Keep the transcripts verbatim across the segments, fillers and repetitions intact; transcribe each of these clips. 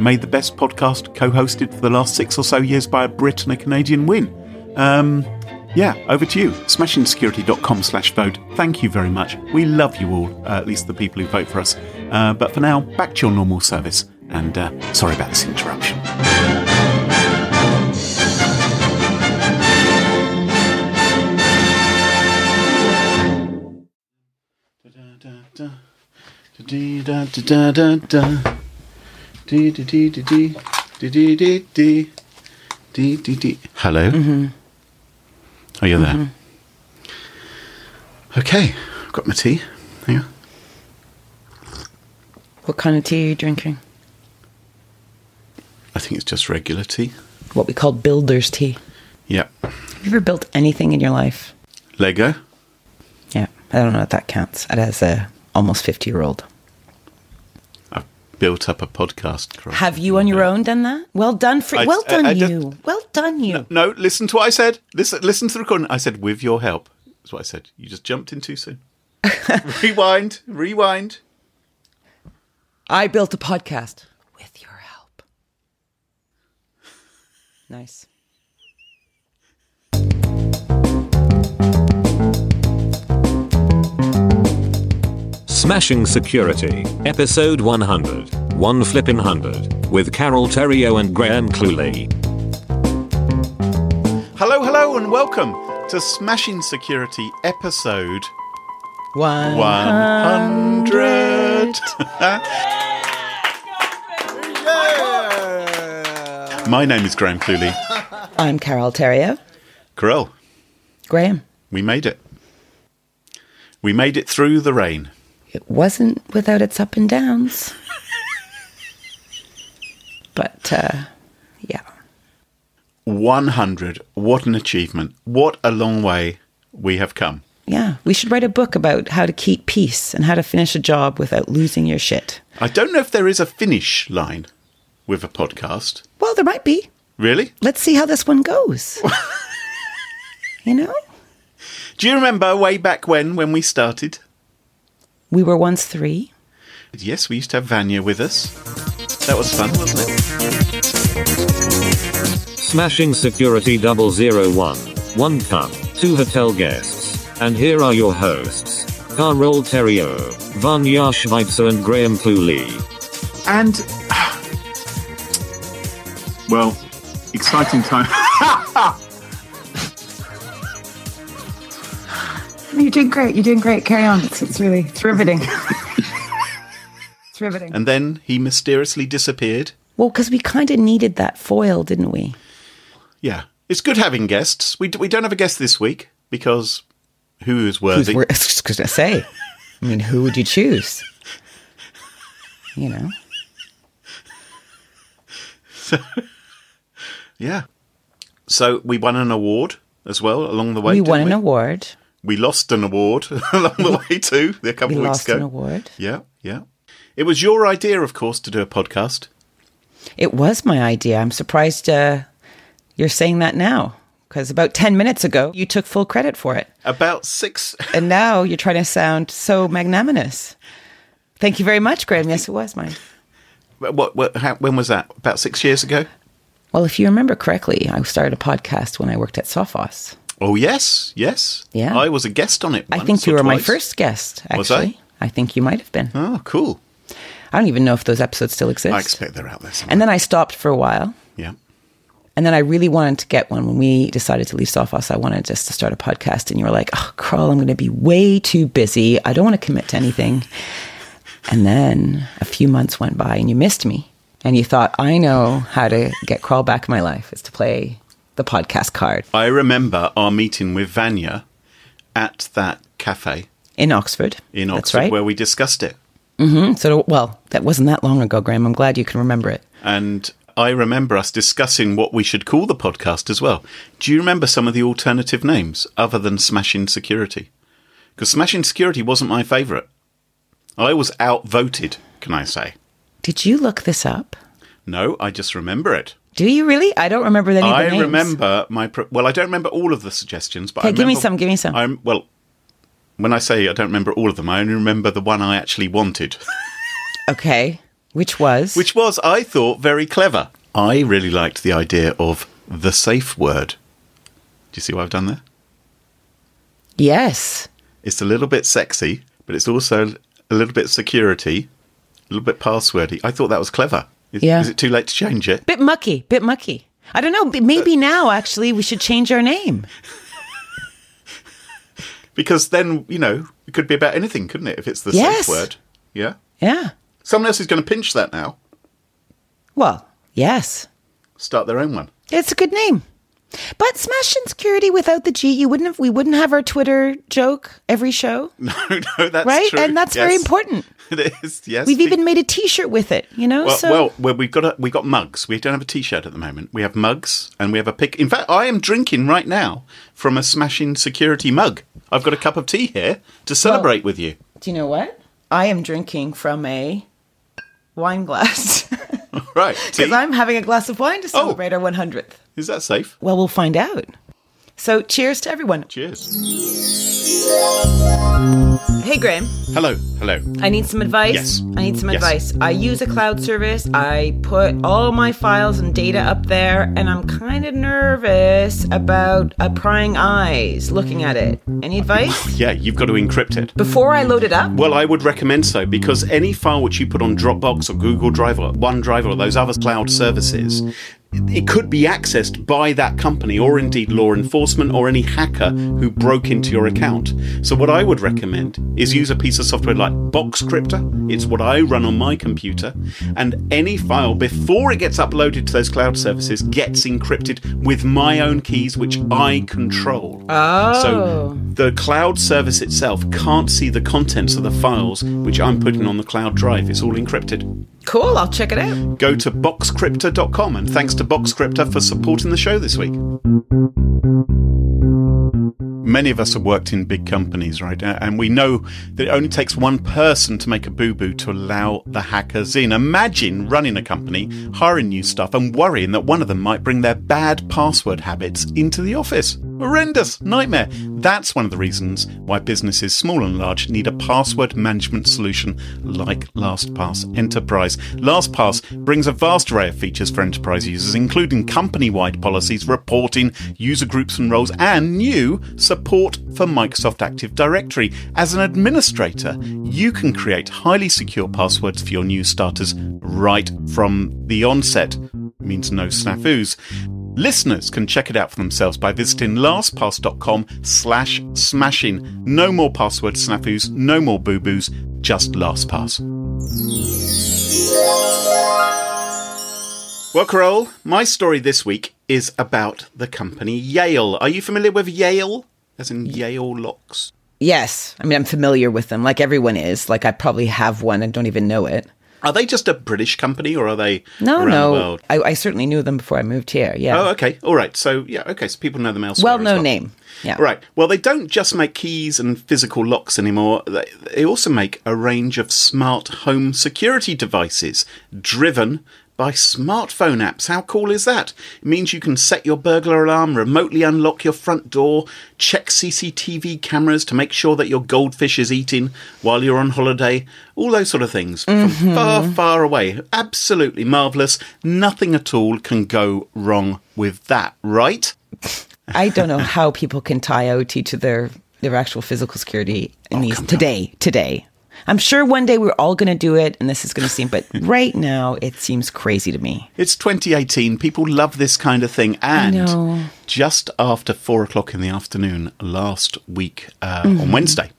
made the best podcast co-hosted for the last six or so years by a Brit and a Canadian win. Um, yeah, over to you. Smashingsecurity.com slash vote. Thank you very much. We love you all, uh, at least the people who vote for us. Uh, but for now, back to your normal service, and uh, sorry about this interruption. Hello? Mm-hmm. Oh, you're there. Mm-hmm. Okay, I've got my tea. Hang on. What kind of tea are you drinking? I think it's just regular tea. What we call builder's tea. Yeah. Have you ever built anything in your life? Lego? Yeah. I don't know if that counts. It has a almost fifty-year-old. I've built up a podcast. Correctly. Have you on your own done that? Well done, for, I, well I, done I, I you. Just, well done you. No, no, listen to what I said. Listen, listen to the recording. I said, with your help. That's what I said. You just jumped in too soon. rewind, rewind. I built a podcast with your help. Nice. Smashing Security, Episode one hundred, One Flippin' Hundred, with Carole Theriault and Graham Cluley. Hello, hello, and welcome to Smashing Security, Episode one hundred. one hundred. My name is Graham Cluley. I'm Carole Theriault. Carole. Graham. We made it. We made it through the rain. It wasn't without its up and downs. But, uh, yeah. one hundred. What an achievement. What a long way we have come. Yeah. We should write a book about how to keep peace and how to finish a job without losing your shit. I don't know if there is a finish line with a podcast. Well, there might be. Really? Let's see how this one goes. You know? Do you remember way back when, when we started? We were once three. Yes, we used to have Vanja with us. That was fun, wasn't it? Smashing Security double oh one. One cup, two hotel guests. And here are your hosts, Carole Theriault, Vanja Švajcer and Graham Cluley. And... well, exciting time. You're doing great. You're doing great. Carry on. It's, it's really it's riveting. It's riveting. And then he mysteriously disappeared. Well, because we kind of needed that foil, didn't we? Yeah. It's good having guests. We, d- we don't have a guest this week because who is worthy? Wor- I was going to say. I mean, who would you choose? You know. So... yeah. So we won an award as well along the way. We won we? an award. We lost an award along the way too. A couple we of weeks ago. We lost an award. Yeah, yeah. It was your idea, of course, to do a podcast. It was my idea. I'm surprised uh, you're saying that now, because about ten minutes ago you took full credit for it. About six. And now you're trying to sound so magnanimous. Thank you very much, Graham. Yes, it was mine. What? what how, when was that? About six years ago? Well, if you remember correctly, I started a podcast when I worked at Sophos. Oh, yes, yes. Yeah. I was a guest on it once I think you were twice. My first guest, actually. Was I? I think you might have been. Oh, cool. I don't even know if those episodes still exist. I expect they're out there somewhere. And then I stopped for a while. Yeah. And then I really wanted to get one. When we decided to leave Sophos, I wanted just to start a podcast. And you were like, oh, Carole, I'm going to be way too busy. I don't want to commit to anything. And then a few months went by and you missed me. And you thought, I know how to get Carole back in my life, is to play the podcast card. I remember our meeting with Vanja at that cafe. In Oxford. In Oxford, that's right. Where we discussed it. Mm-hmm. So, well, that wasn't that long ago, Graham. I'm glad you can remember it. And I remember us discussing what we should call the podcast as well. Do you remember some of the alternative names other than Smashing Security? Because Smashing Security wasn't my favourite. I was outvoted, can I say. Did you look this up? No, I just remember it. Do you really? I don't remember any of the I names. I remember my... Pro- well, I don't remember all of the suggestions, but okay, I remember... give me some, give me some. I'm, well, when I say I don't remember all of them, I only remember the one I actually wanted. Okay. Which was? Which was, I thought, very clever. I really liked the idea of the safe word. Do you see what I've done there? Yes. It's a little bit sexy, but it's also a little bit security, a little bit passwordy. I thought that was clever. Is, yeah. Is it too late to change it? Bit mucky, bit mucky. I don't know. Maybe uh, now, actually, we should change our name. Because then, you know, it could be about anything, couldn't it? If it's the yes. safe word. Yeah? Yeah. Someone else is going to pinch that now. Well, yes. Start their own one. It's a good name. But Smashing Security without the G, you wouldn't have, we wouldn't have our Twitter joke every show. No, no, that's right? True. And that's yes. very important. It is, yes. We've even made a T-shirt with it, you know? Well, so. well, well we've got a, we've got mugs. We don't have a T-shirt at the moment. We have mugs and we have a pic. In fact, I am drinking right now from a Smashing Security mug. I've got a cup of tea here to celebrate well, with you. Do you know what? I am drinking from a wine glass. Right. Because I'm having a glass of wine to celebrate oh. our one hundredth. Is that safe? Well, we'll find out. So, cheers to everyone. Cheers. Hey, Graham. Hello. Hello. I need some advice. Yes. I need some yes. advice. I use a cloud service. I put all my files and data up there, and I'm kind of nervous about uh, prying eyes looking at it. Any advice? Yeah, you've got to encrypt it. Before I load it up? Well, I would recommend so, because any file which you put on Dropbox or Google Drive or OneDrive or those other cloud services... it could be accessed by that company or indeed law enforcement or any hacker who broke into your account. So what I would recommend is use a piece of software like Boxcryptor. It's what I run on my computer. And any file, before it gets uploaded to those cloud services, gets encrypted with my own keys, which I control. Oh. So the cloud service itself can't see the contents of the files which I'm putting on the cloud drive. It's all encrypted. Cool, I'll check it out. Go to boxcryptor dot com, and thanks to Boxcryptor for supporting the show this week. Many of us have worked in big companies, right? And we know that it only takes one person to make a boo-boo to allow the hackers in. Imagine running a company, hiring new staff, and worrying that one of them might bring their bad password habits into the office. Horrendous nightmare. That's one of the reasons why businesses, small and large, need a password management solution like LastPass Enterprise. LastPass brings a vast array of features for enterprise users, including company-wide policies, reporting, user groups and roles, and new support for Microsoft Active Directory. As an administrator, you can create highly secure passwords for your new starters right from the onset. It means no snafus. Listeners can check it out for themselves by visiting lastpass.com slash smashing. No more password snafus, no more boo-boos, just LastPass. Well, Carole, my story this week is about the company Yale. Are you familiar with Yale, as in Yale locks? Yes. I mean, I'm familiar with them, like everyone is. Like, I probably have one and don't even know it. Are they just a British company, or are they no, around no. the world? No, no. I, I certainly knew them before I moved here, yeah. Oh, okay. All right. So, yeah, okay. So people know them elsewhere. Well-known well. name. Yeah. Right. Well, they don't just make keys and physical locks anymore. They, they also make a range of smart home security devices driven by smartphone apps. How cool is that? It means you can set your burglar alarm, remotely unlock your front door, check C C T V cameras to make sure that your goldfish is eating while you're on holiday, all those sort of things mm-hmm. from far, far away. Absolutely marvellous. Nothing at all can go wrong with that, right? I don't know how people can tie IoT to their, their actual physical security in oh, these today, on. today. I'm sure one day we're all going to do it, and this is going to seem, but right now it seems crazy to me. It's twenty eighteen. People love this kind of thing. And just after four o'clock in the afternoon last week uh, mm-hmm. on Wednesday,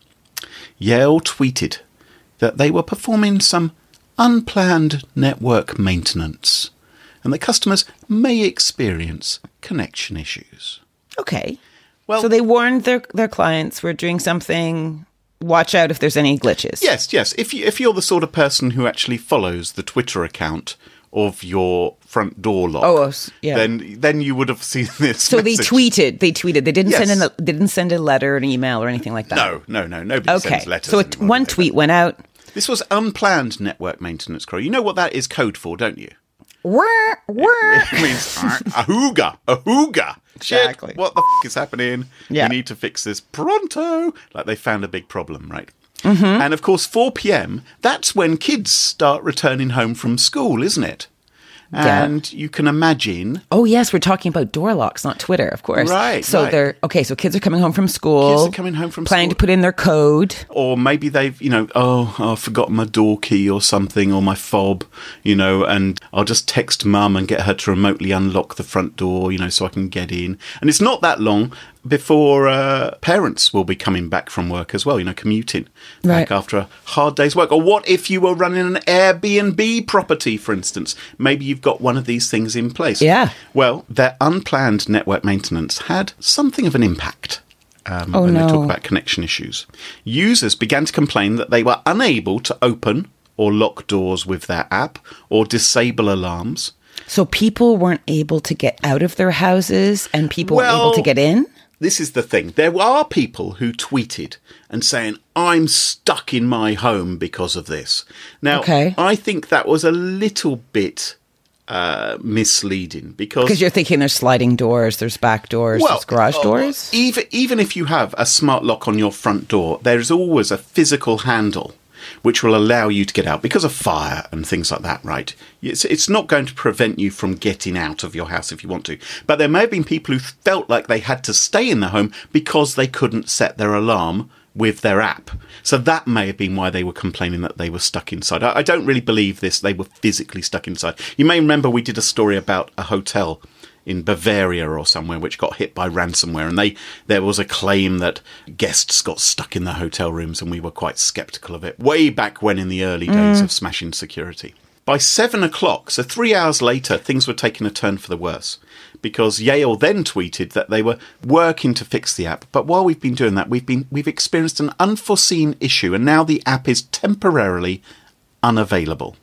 Yale tweeted, that they were performing some unplanned network maintenance and that customers may experience connection issues. Okay. Well, so they warned their their clients, we're doing something, watch out if there's any glitches. Yes, yes. If you, if you're the sort of person who actually follows the Twitter account of your front door lock, oh, yeah. then then you would have seen this. So message. they tweeted. They tweeted. They didn't yes. send a didn't send a letter, or an email, or anything like that. No, no, no. Nobody okay. sends letters. So it, one tweet went out. This was unplanned network maintenance, Carole. You know what that is code for, don't you? Wah, wah. It, it means a hooga, a hooga. Exactly. Shit, what the f*** is happening? Yeah. We need to fix this pronto. Like they found a big problem, right? Mm-hmm. And of course, four p.m, that's when kids start returning home from school, isn't it? And yeah. you can imagine... Oh, yes, we're talking about door locks, not Twitter, of course. Right, So right. they're... Okay, so kids are coming home from school. Kids are coming home from planning school. Planning to put in their code. Or maybe they've, you know, oh, oh, I've forgotten my door key or something, or my fob, you know, and I'll just text mum and get her to remotely unlock the front door, you know, so I can get in. And it's not that long before uh, parents will be coming back from work as well, you know, commuting. Right. Back after a hard day's work. Or what if you were running an Airbnb property, for instance? Maybe you've got one of these things in place. Yeah. Well, their unplanned network maintenance had something of an impact um, oh, when no. they talk about connection issues. Users began to complain that they were unable to open or lock doors with their app or disable alarms. So people weren't able to get out of their houses and people well, weren't able to get in? This is the thing. There are people who tweeted and saying, I'm stuck in my home because of this. Now, okay. I think that was a little bit uh, misleading because... Because you're thinking there's sliding doors, there's back doors, well, there's garage doors? Uh, even, even if you have a smart lock on your front door, there's always a physical handle which will allow you to get out because of fire and things like that, right? It's, it's not going to prevent you from getting out of your house if you want to. But there may have been people who felt like they had to stay in their home because they couldn't set their alarm with their app. So that may have been why they were complaining that they were stuck inside. I, I don't really believe this. They were physically stuck inside. You may remember we did a story about a hotel in Bavaria or somewhere, which got hit by ransomware. And they there was a claim that guests got stuck in their hotel rooms, and we were quite sceptical of it, way back when in the early days mm. of Smashing Security. By seven o'clock, so three hours later, things were taking a turn for the worse, because Yale then tweeted that they were working to fix the app. But while we've been doing that, we've been we've experienced an unforeseen issue, and now the app is temporarily unavailable.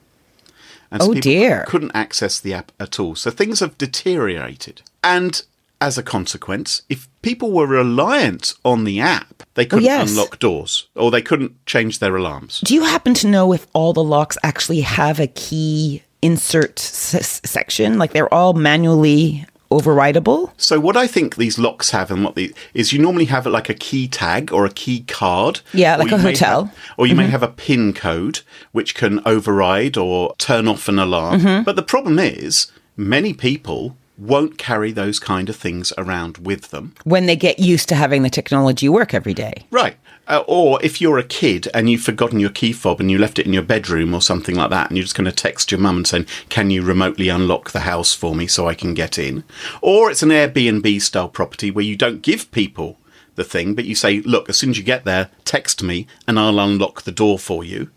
And so oh, people dear. couldn't access the app at all. So things have deteriorated. And as a consequence, if people were reliant on the app, they couldn't oh, yes. unlock doors or they couldn't change their alarms. Do you happen to know if all the locks actually have a key insert s- section? Like they're all manually overrideable? So what I think these locks have and what the is you normally have like a key tag or a key card. Yeah, like a hotel. Have, or you mm-hmm. may have a PIN code which can override or turn off an alarm. Mm-hmm. But the problem is many people won't carry those kind of things around with them. When they get used to having the technology work every day. Right. Uh, or if you're a kid and you've forgotten your key fob and you left it in your bedroom or something like that and you're just going to text your mum and saying, can you remotely unlock the house for me so I can get in? Or it's an Airbnb style property where you don't give people the thing, but you say, look, as soon as you get there, text me and I'll unlock the door for you.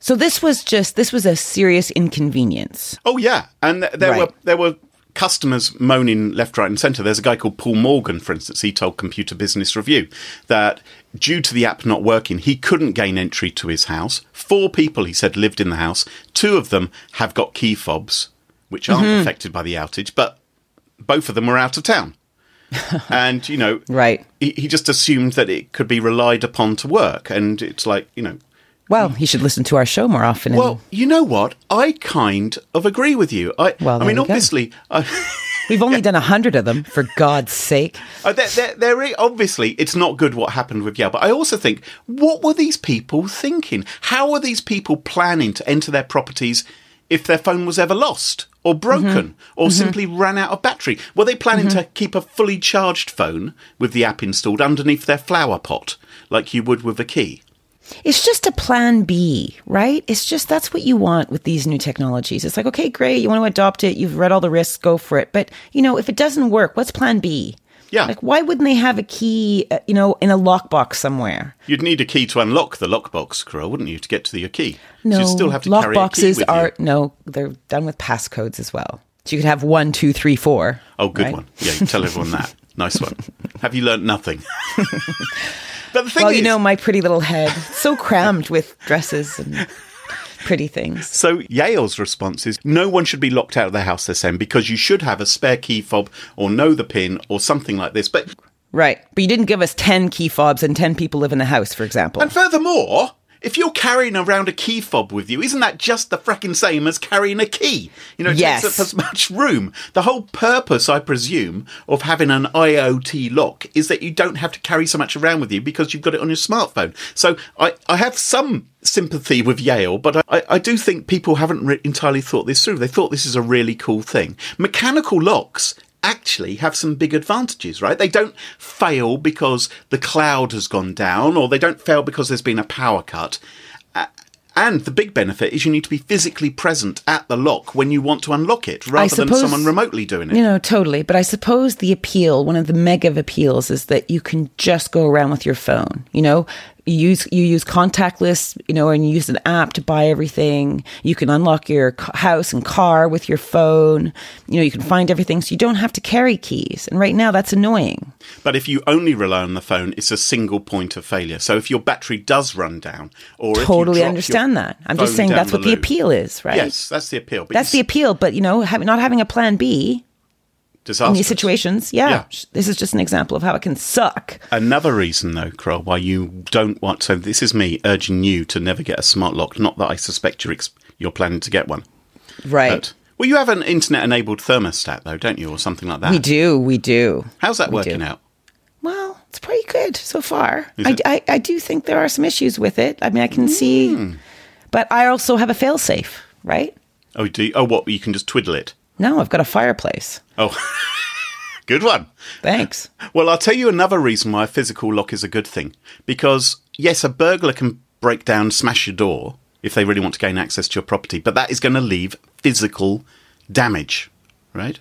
So this was just, this was a serious inconvenience. Oh, yeah. And th- there right. were, there were, customers moaning left, right and centre. There's a guy called Paul Morgan, for instance. He told Computer Business Review that due to the app not working, he couldn't gain entry to his house. Four people, he said, lived in the house. Two of them have got key fobs, which aren't mm-hmm. affected by the outage, but both of them were out of town. And, you know, right. he, he just assumed that it could be relied upon to work. And it's like, you know, well, you should listen to our show more often. Well, and... you know what? I kind of agree with you. I, well, I mean, obviously... I... We've only yeah. done a hundred of them, for God's sake. Uh, they're, they're, they're, obviously, it's not good what happened with Yale. But I also think, what were these people thinking? How were these people planning to enter their properties if their phone was ever lost or broken mm-hmm. or mm-hmm. simply ran out of battery? Were they planning mm-hmm. to keep a fully charged phone with the app installed underneath their flower pot like you would with a key? It's just a plan B, right? It's just that's what you want with these new technologies. It's like, okay, great, you want to adopt it. You've read all the risks, go for it. But, you know, if it doesn't work, what's plan B? Yeah. Like, why wouldn't they have a key, uh, you know, in a lockbox somewhere? You'd need a key to unlock the lockbox, Carole, wouldn't you, to get to your key? No, so you'd still have to carry a key with you. Lockboxes are, no, they're done with passcodes as well. So you could have one, two, three, four. Oh, good right? one. Yeah, you tell everyone that. Nice one. Have you learnt nothing? But the thing well, is, you know, my pretty little head, so crammed with dresses and pretty things. So Yale's response is, no one should be locked out of their house, they're saying, because you should have a spare key fob or know the pin or something like this. But Right. But you didn't give us ten key fobs and ten people live in the house, for example. And furthermore, if you're carrying around a key fob with you, isn't that just the fracking same as carrying a key? You know, it yes. takes up as much room. The whole purpose, I presume, of having an I O T lock is that you don't have to carry so much around with you because you've got it on your smartphone. So I, I have some sympathy with Yale, but I, I do think people haven't re- entirely thought this through. They thought this is a really cool thing. Mechanical locks actually have some big advantages, right? They don't fail because the cloud has gone down, or they don't fail because there's been a power cut. Uh, and the big benefit is you need to be physically present at the lock when you want to unlock it, rather suppose, than someone remotely doing it. You know, totally. But I suppose the appeal, one of the mega appeals, is that you can just go around with your phone, you know? You use, you use contactless, you know, and you use an app to buy everything. You can unlock your house and car with your phone. You know, you can find everything. So you don't have to carry keys. And right now, that's annoying. But if you only rely on the phone, it's a single point of failure. So if your battery does run down, or totally if you understand that, I'm just saying that's what the, the appeal is, right? Yes, that's the appeal. But that's the appeal. But you know, have, not having a plan B. Disastrous. In these situations, yeah, yeah. This is just an example of how it can suck. Another reason, though, Carole, why you don't want... So this is me urging you to never get a smart lock. Not that I suspect you're, ex- you're planning to get one. Right. But, well, you have an internet-enabled thermostat, though, don't you? Or something like that. We do, we do. How's that we working do. out? Well, it's pretty good so far. I, I, I do think there are some issues with it. I mean, I can mm. see... But I also have a fail-safe, right? Oh, do you? Oh, what? You can just twiddle it? No, I've got a fireplace. Oh, good one. Thanks. Well, I'll tell you another reason why a physical lock is a good thing. Because, yes, a burglar can break down, smash your door if they really want to gain access to your property. But that is going to leave physical damage, right?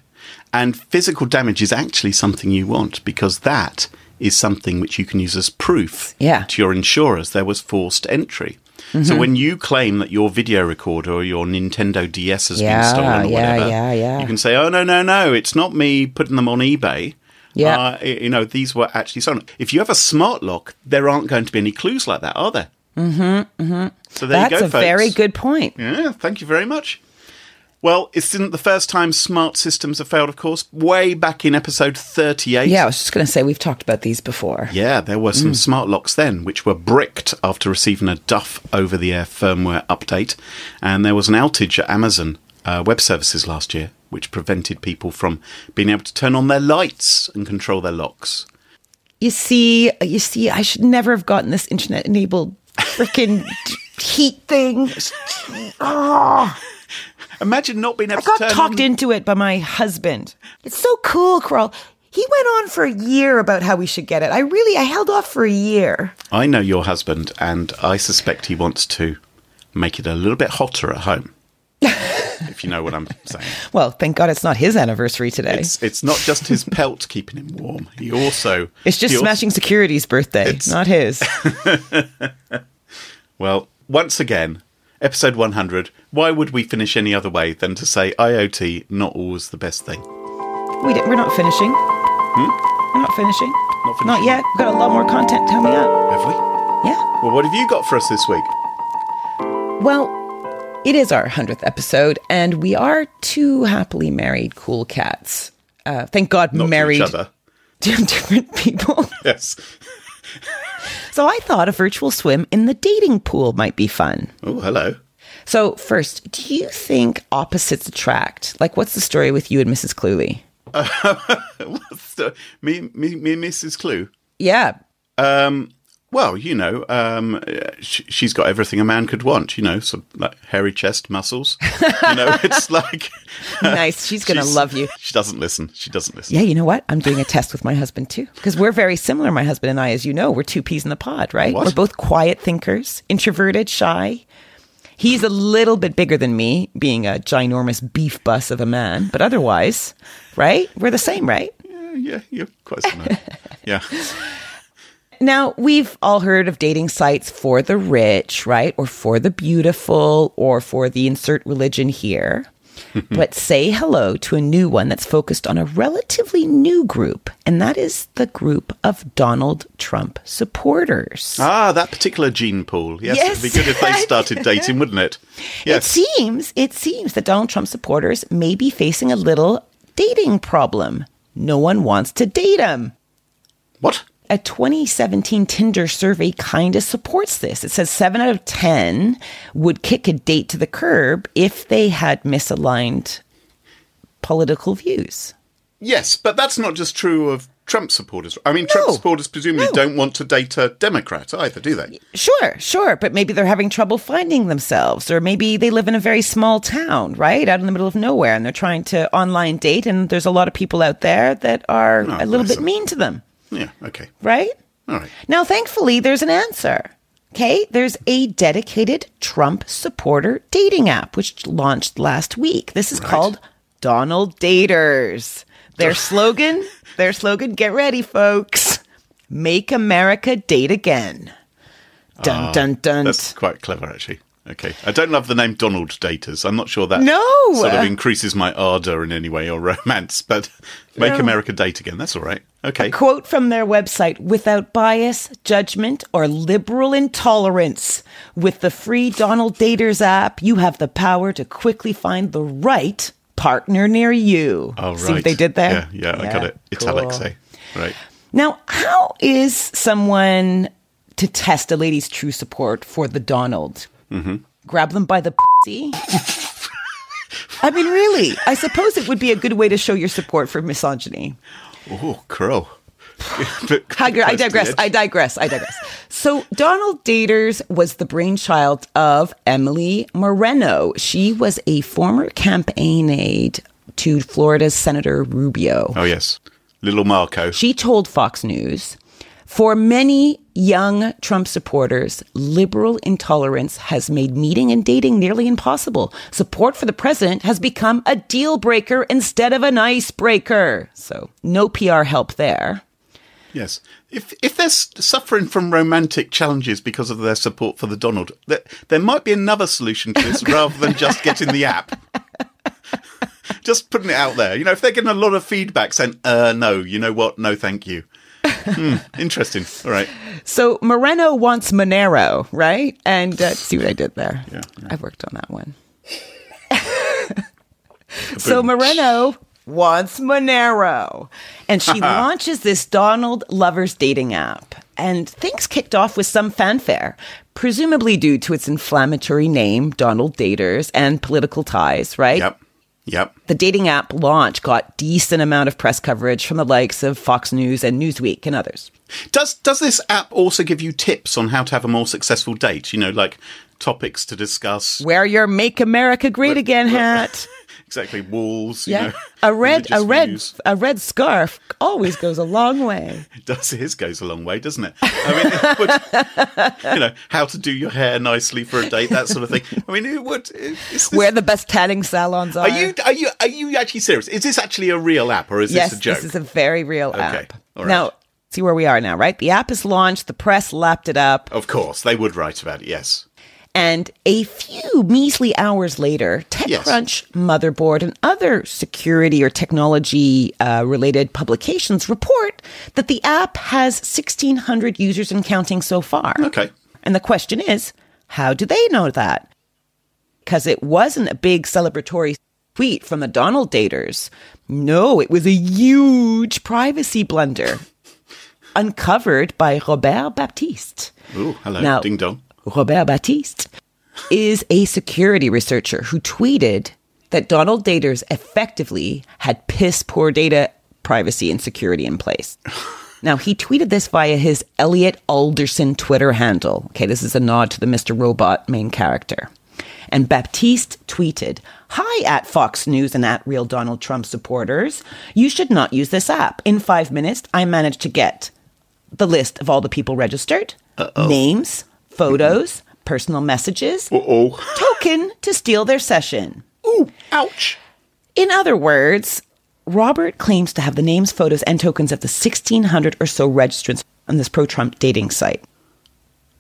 And physical damage is actually something you want, because that is something which you can use as proof yeah. to your insurers. There was forced entry. Mm-hmm. So when you claim that your video recorder or your Nintendo D S has yeah, been stolen or yeah, whatever, yeah, yeah. you can say, oh, no, no, no, it's not me putting them on eBay. Yeah, uh, you know, these were actually stolen. If you have a smart lock, there aren't going to be any clues like that, are there? Mm-hmm, mm-hmm. So there That's you go, folks. That's a very good point. Yeah, thank you very much. Well, it isn't the first time smart systems have failed, of course. Way back in episode thirty-eight. Yeah, I was just going to say, we've talked about these before. Yeah, there were some mm. smart locks then, which were bricked after receiving a duff over-the-air firmware update. And there was an outage at Amazon uh, Web Services last year, which prevented people from being able to turn on their lights and control their locks. You see, you see, I should never have gotten this internet-enabled freaking heat thing. Oh. Imagine not being able to turn I got talked on. into it by my husband. It's so cool, Carole. He went on for a year about how we should get it. I really, I held off for a year. I know your husband, and I suspect he wants to make it a little bit hotter at home. If you know what I'm saying. Well, thank God it's not his anniversary today. It's, it's not just his pelt keeping him warm. He also... It's just Smashing also, Security's birthday, it's... not his. Well, once again... Episode one hundred, why would we finish any other way than to say I O T, not always the best thing? We don't, we're not finishing. Hmm? We're not finishing. Not finishing. Not yet. We've got a lot more content coming up. Have we? Yeah. Well, what have you got for us this week? Well, it is our hundredth episode, and we are two happily married cool cats. Uh, thank God not married... to each other. To different people. Yes. So I thought a virtual swim in the dating pool might be fun. Oh, hello. So first, do you think opposites attract? Like, what's the story with you and Missus Cluley? Uh, what's the, me, me, me and Missus Clue? Yeah. Um. Well, you know, um, sh- she's got everything a man could want, you know, some like hairy chest, muscles. You know, it's like... Uh, nice. She's going to love you. She doesn't listen. She doesn't listen. Yeah, you know what? I'm doing a test with my husband, too, because we're very similar, my husband and I, as you know. We're two peas in the pod, right? What? We're both quiet thinkers, introverted, shy. He's a little bit bigger than me, being a ginormous beef bus of a man, but otherwise, right? We're the same, right? yeah, you're close enough. Yeah. Now, we've all heard of dating sites for the rich, right? Or for the beautiful, or for the insert religion here. But say hello to a new one that's focused on a relatively new group, and that is the group of Donald Trump supporters. Ah, that particular gene pool. Yes, yes. It would be good if they started dating, wouldn't it? Yes. It seems, it seems that Donald Trump supporters may be facing a little dating problem. No one wants to date him. What? A twenty seventeen Tinder survey kind of supports this. It says seven out of ten would kick a date to the curb if they had misaligned political views. Yes, but that's not just true of Trump supporters. I mean, no, Trump supporters presumably no. don't want to date a Democrat either, do they? Sure, sure. But maybe they're having trouble finding themselves, or maybe they live in a very small town, right, out in the middle of nowhere, and they're trying to online date, and there's a lot of people out there that are oh, a little bit them. mean to them. Yeah, okay. Right? All right. Now, thankfully, there's an answer. Okay? There's a dedicated Trump supporter dating app, which launched last week. This is right. called Donald Daters. Their slogan, their slogan, get ready, folks. Make America date again. Dun, uh, dun, dun. That's quite clever, actually. Okay. I don't love the name Donald Daters. I'm not sure that no. sort of increases my ardour in any way or romance, but make no. America date again. That's all right. Okay. A quote from their website, without bias, judgment, or liberal intolerance. With the free Donald Daters app, you have the power to quickly find the right partner near you. Oh, right. See what they did there? Yeah, yeah, yeah I got it. Cool. Italics, eh? Right. Now, how is someone to test a lady's true support for the Donald? Mm-hmm. Grab them by the pussy. I mean, really, I suppose it would be a good way to show your support for misogyny. Oh, Carole. I digress. I digress. I digress. So Donald Daters was the brainchild of Emily Moreno. She was a former campaign aide to Florida's Senator Rubio. Oh, yes. Little Marco. She told Fox News, for many young Trump supporters, liberal intolerance has made meeting and dating nearly impossible. Support for the president has become a deal breaker instead of an icebreaker. So no P R help there. Yes. If if they're suffering from romantic challenges because of their support for the Donald, there, there might be another solution to this rather than just getting the app. Just putting it out there. You know, if they're getting a lot of feedback saying, uh, no, you know what? No, thank you. Hmm, interesting. All right. So Moreno wants Monero, right? And uh, see what I did there. Yeah, yeah. I've worked on that one. So Moreno wants Monero. And she launches this Donald Lovers dating app. And things kicked off with some fanfare, presumably due to its inflammatory name, Donald Daters, and political ties, right? Yep. Yep. The dating app launch got decent amount of press coverage from the likes of Fox News and Newsweek and others. Does does this app also give you tips on how to have a more successful date? You know, like topics to discuss. Wear your Make America Great Again hat. Exactly. Walls, yeah. You know, a red a red views. a red scarf always goes a long way. Does his goes a long way, doesn't it? I mean, it would, you know, how to do your hair nicely for a date, that sort of thing. I mean, it would. This, where the best tanning salons are. Are you are you are you actually serious? Is this actually a real app, or is yes, this a joke? This is a very real okay. app. All right. Now, see where we are now, right? The app is launched. The press lapped it up. Of course, they would write about it. Yes. And a few measly hours later, TechCrunch, yes. Motherboard, and other security or technology-related uh, publications report that the app has sixteen hundred users and counting so far. Okay. And the question is, how do they know that? Because it wasn't a big celebratory tweet from the Donald Daters. No, it was a huge privacy blunder uncovered by Robert Baptiste. Ooh, hello, now, ding dong. Robert Baptiste is a security researcher who tweeted that Donald Daters effectively had piss poor data privacy and security in place. Now, he tweeted this via his Elliot Alderson Twitter handle. Okay, this is a nod to the Mister Robot main character. And Baptiste tweeted, "Hi at Fox News and at Real Donald Trump supporters. You should not use this app. In five minutes, I managed to get the list of all the people registered, Uh-oh. names, photos, mm-hmm. personal messages, Uh-oh. token to steal their session." Ooh, ouch. In other words, Robert claims to have the names, photos, and tokens of the sixteen hundred or so registrants on this pro-Trump dating site.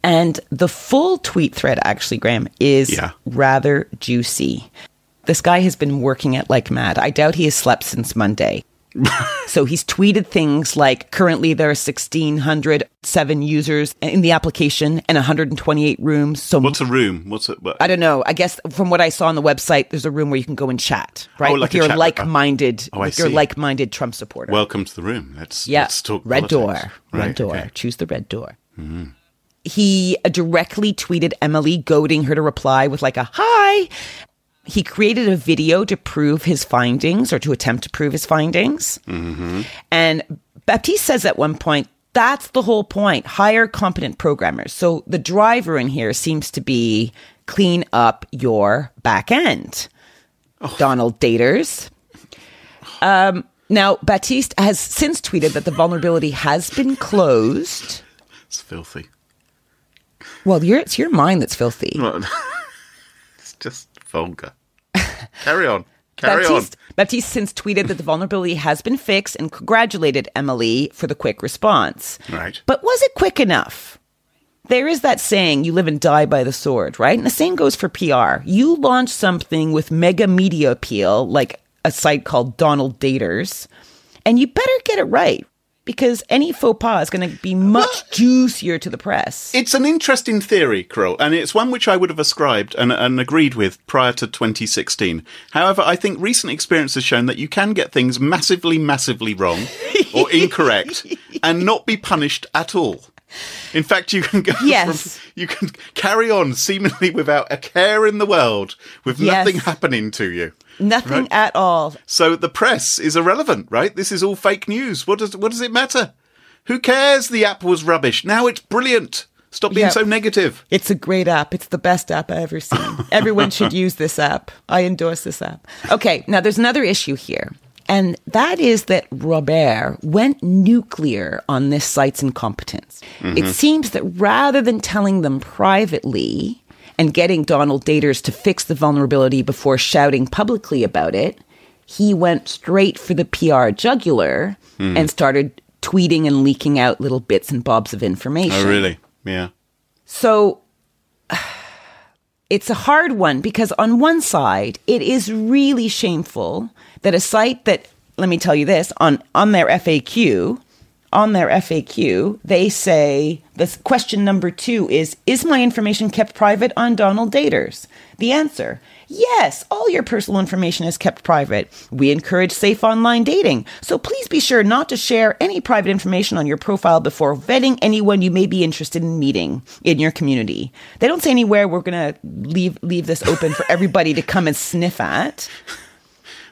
And the full tweet thread, actually, Graham, is yeah. rather juicy. This guy has been working it like mad. I doubt he has slept since Monday. So he's tweeted things like, currently there are one thousand six hundred seven users in the application and one hundred twenty-eight rooms. So what's a room? What's it? What? I don't know. I guess from what I saw on the website, there's a room where you can go and chat, right? Oh, like with a your chat like-minded, oh, with your like-minded Trump supporter. Welcome to the room. Let's, yeah. let's talk red politics. Door. Right, red door. Okay. Choose the red door. Mm-hmm. He directly tweeted Emily, goading her to reply with like a hi. He created a video to prove his findings or to attempt to prove his findings. Mm-hmm. And Baptiste says at one point, that's the whole point. Hire competent programmers. So the driver in here seems to be clean up your back end. Oh. Donald Daters. Um, now, Baptiste has since tweeted that the vulnerability has been closed. It's filthy. Well, you're, it's your mind that's filthy. Well, it's just... vulgar. Carry on. Carry Baptiste, on. Baptiste since tweeted that the vulnerability has been fixed and congratulated Emily for the quick response. Right. But was it quick enough? There is that saying, you live and die by the sword, right? And the same goes for P R. You launch something with mega media appeal, like a site called Donald Daters, and you better get it right. Because any faux pas is going to be much well, juicier to the press. It's an interesting theory, Carole, and it's one which I would have ascribed and, and agreed with prior to twenty sixteen. However, I think recent experience has shown that you can get things massively, massively wrong or incorrect and not be punished at all. In fact, you can go yes. from, you can carry on seemingly without a care in the world, with yes. nothing happening to you. Nothing right? at all. So the press is irrelevant, right? This is all fake news. What does what does it matter? Who cares? The app was rubbish. Now it's brilliant. Stop being yep. so negative. It's a great app. It's the best app I've ever seen. Everyone should use this app. I endorse this app. Okay, now there's another issue here. And that is that Robert went nuclear on this site's incompetence. Mm-hmm. It seems that rather than telling them privately and getting Donald Daters to fix the vulnerability before shouting publicly about it, he went straight for the P R jugular mm. and started tweeting and leaking out little bits and bobs of information. Oh, really? Yeah. So... it's a hard one because on one side, it is really shameful that a site that, let me tell you this, on, on their F A Q, on their F A Q, they say, this question number two is, is my information kept private on Donald Daters? The answer, yes, all your personal information is kept private. We encourage safe online dating. So please be sure not to share any private information on your profile before vetting anyone you may be interested in meeting in your community. They don't say anywhere we're going to leave leave this open for everybody to come and sniff at.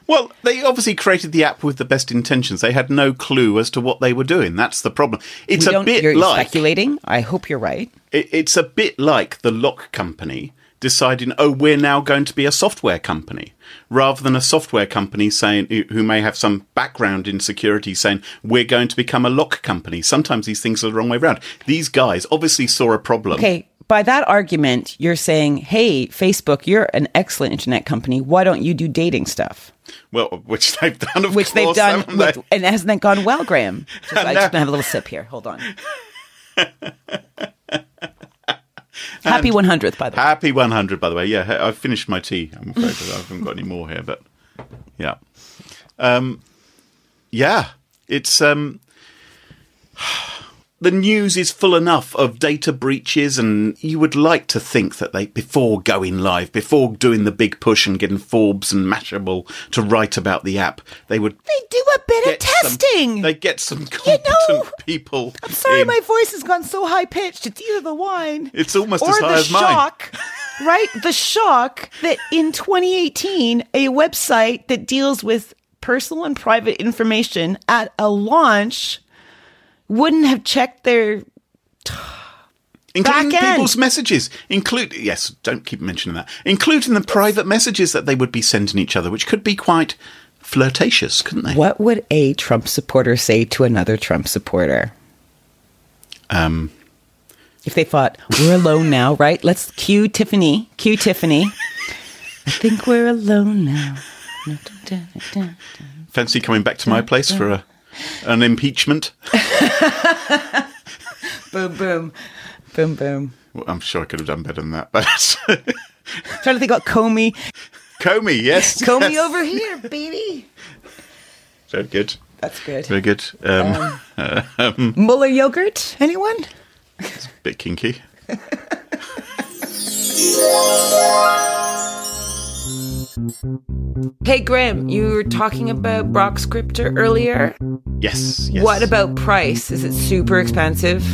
Well, they obviously created the app with the best intentions. They had no clue as to what they were doing. That's the problem. It's a bit you're like... speculating. I hope you're right. It, it's a bit like the lock company deciding, oh, we're now going to be a software company, rather than a software company saying who may have some background in security saying, we're going to become a lock company. Sometimes these things are the wrong way around. These guys obviously saw a problem. Okay, by that argument, you're saying, hey, Facebook, you're an excellent internet company. Why don't you do dating stuff? Well, which they've done, of which course. Which they've done, with, they? And hasn't that gone well, Graham? Just, I just have a little sip here. Hold on. Happy one hundredth, by the way. Happy one hundred, by the way. Yeah, I've finished my tea. I'm afraid I haven't got any more here, but yeah. Um, yeah, it's... Um, the news is full enough of data breaches, and you would like to think that they, before going live, before doing the big push and getting Forbes and Mashable to write about the app, they would... They do a bit of testing! Some, they get some competent you know, people I'm sorry in. My voice has gone so high-pitched. It's either the wine... It's almost as high as mine. Or the shock, right? The shock that in twenty eighteen, a website that deals with personal and private information at a launch... wouldn't have checked their t- including back end. People's messages, include yes, don't keep mentioning that, including the private messages that they would be sending each other, which could be quite flirtatious, couldn't they? What would a Trump supporter say to another Trump supporter? Um, if they thought we're alone now, right? Let's cue Tiffany, cue Tiffany. I think we're alone now. fancy coming back to my place for a, an impeachment? Boom, boom. Boom, boom. Well, I'm sure I could have done better than that. But trying to think about Comey. Comey, yes. Comey yes. over here, baby. Very good. That's good. Very good. Um, um, um, Muller yogurt, anyone? It's a bit kinky. Hey, Graham, you were talking about Boxcryptor earlier. Yes, yes. What about price? Is it super expensive?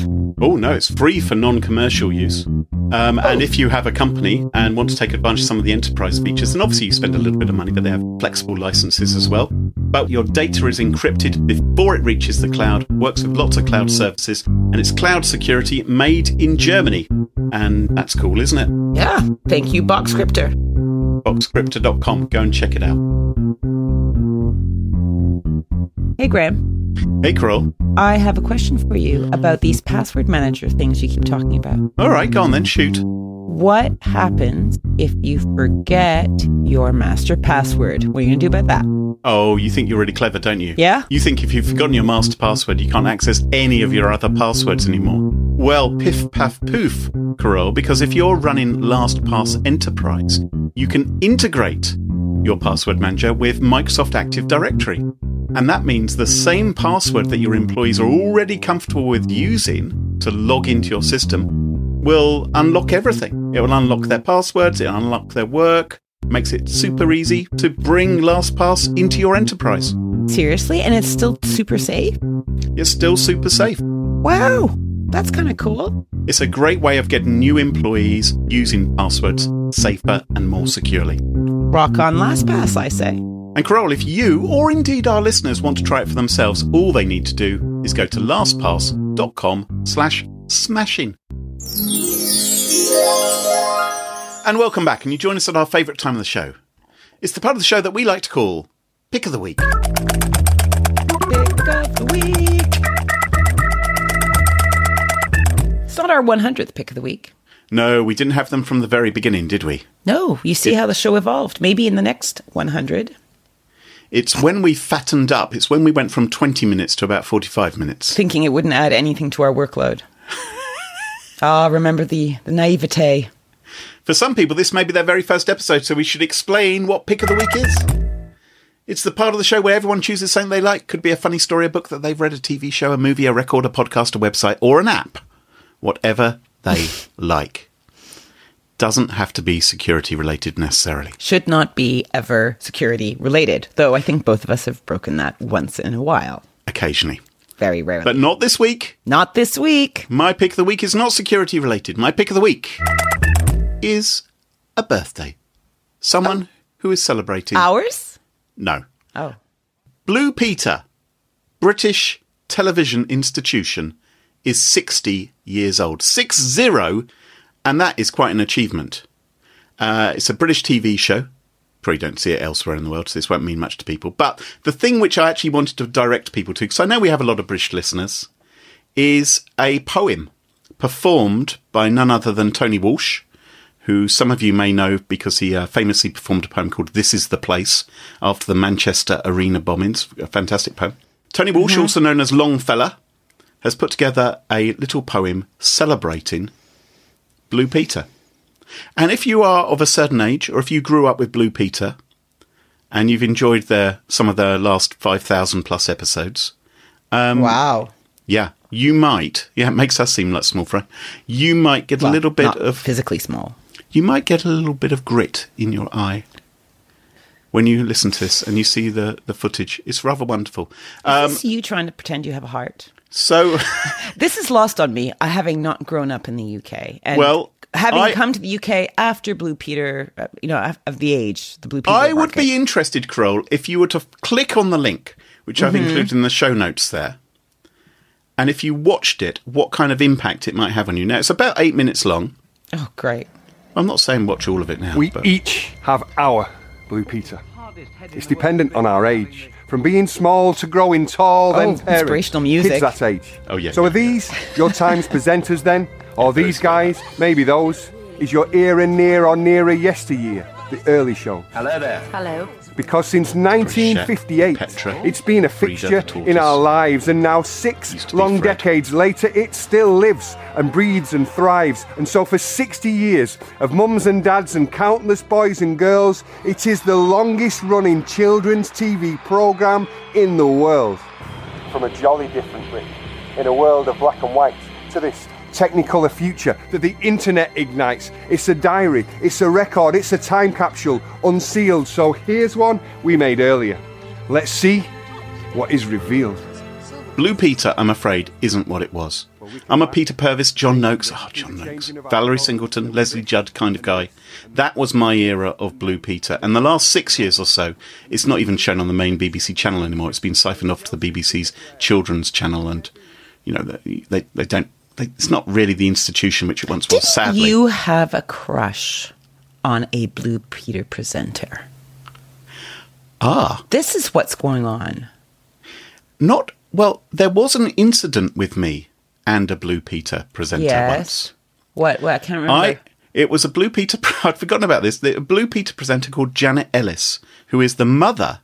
Oh, no, it's free for non-commercial use. Um, oh. And if you have a company and want to take advantage of some of the enterprise features, then obviously you spend a little bit of money, but they have flexible licenses as well. But your data is encrypted before it reaches the cloud, works with lots of cloud services, and it's cloud security made in Germany. And that's cool, isn't it? Yeah. Thank you, Boxcryptor. Boxcryptor dot com. Go and check it out. Hey, Graham. Hey, Carole. I have a question for you about these password manager things you keep talking about. All right, go on then, shoot. What happens if you forget your master password? What are you going to do about that? Oh, you think you're really clever, don't you? Yeah. You think if you've forgotten your master password, you can't access any of your other passwords anymore. Well, piff, paff, poof, Carole, because if you're running LastPass Enterprise, you can integrate your password manager with Microsoft Active Directory. And that means the same password that your employees are already comfortable with using to log into your system will unlock everything. It will unlock their passwords, it will unlock their work, makes it super easy to bring LastPass into your enterprise. Seriously? And it's still super safe? It's still super safe. Wow, that's kind of cool. It's a great way of getting new employees using passwords safer and more securely. Rock on LastPass, I say. And Carole, if you, or indeed our listeners, want to try it for themselves, all they need to do is go to lastpass.com slash smashing. And welcome back, and you join us at our favourite time of the show. It's the part of the show that we like to call Pick of the Week. Pick of the Week. It's not our one hundredth Pick of the Week. No, we didn't have them from the very beginning, did we? No, you see it, how the show evolved. Maybe in the next one hundred. It's when we fattened up. It's when we went from twenty minutes to about forty-five minutes. Thinking it wouldn't add anything to our workload. Ah, oh, remember the, the naivete. For some people, this may be their very first episode, so we should explain what Pick of the Week is. It's the part of the show where everyone chooses something they like. Could be a funny story, a book that they've read, a T V show, a movie, a record, a podcast, a website, or an app. Whatever they like. Doesn't have to be security related necessarily. Should not be ever security related, though I think both of us have broken that once in a while. Occasionally. Very rarely. But not this week. Not this week. My pick of the week is not security related. My pick of the week is a birthday. Someone oh. who is celebrating. Ours? No. Oh. Blue Peter, British television institution, is sixty years old. six zero, and that is quite an achievement. Uh, it's a British T V show. Probably don't see it elsewhere in the world, so this won't mean much to people. But the thing which I actually wanted to direct people to, because I know we have a lot of British listeners, is a poem performed by none other than Tony Walsh, who some of you may know because he uh, famously performed a poem called This Is the Place after the Manchester Arena bombings. A fantastic poem. Tony Walsh, mm-hmm. also known as Longfellow, has put together a little poem celebrating Blue Peter. And if you are of a certain age, or if you grew up with Blue Peter, and you've enjoyed their some of their last five thousand plus episodes. Um, wow. Yeah, you might. Yeah, it makes us seem like small fry. You might get well, a little bit not of... physically small. You might get a little bit of grit in your eye when you listen to this and you see the, the footage. It's rather wonderful. Um, Is this you trying to pretend you have a heart? So this is lost on me, having not grown up in the U K, and well, having I, come to the U K after Blue Peter, you know, of the age, the Blue Peter. I market. would be interested, Carole, if you were to click on the link, which I've mm-hmm. included in the show notes there, and if you watched it, what kind of impact it might have on you. Now, it's about eight minutes long. Oh, great. I'm not saying watch all of it now. We but. each have our Blue Peter. It's dependent on our age. From being small to growing tall, oh, then parents, inspirational music. Kids that age. Oh, yeah. So are these your Times presenters then? Or these guys, maybe those? Is your era near or nearer yesteryear? The Early Show. Hello there. Hello. Because since nineteen fifty-eight, Petra, it's been a fixture in our lives, and now six long decades later, it still lives and breathes and thrives. And so for sixty years of mums and dads and countless boys and girls, it is the longest-running children's T V programme in the world. From a jolly different Britain, in a world of black and white, to this Technicolor future that the internet ignites. It's a diary, it's a record, it's a time capsule, unsealed. So here's one we made earlier. Let's see what is revealed. Blue Peter, I'm afraid, isn't what it was. I'm a Peter Purvis, John Noakes, oh, John Noakes, Valerie Singleton, Leslie Judd kind of guy. That was my era of Blue Peter, and the last six years or so, it's not even shown on the main B B C channel anymore. It's been siphoned off to the B B C's children's channel, and, you know, they they don't, they, it's not really the institution which it once Didn't was, sadly. You have a crush on a Blue Peter presenter. Ah. This is what's going on. Not, well, there was an incident with me and a Blue Peter presenter yes. once. What? What? I can't remember. I, it was a Blue Peter... I'd forgotten about this. A Blue Peter presenter called Janet Ellis, who is the mother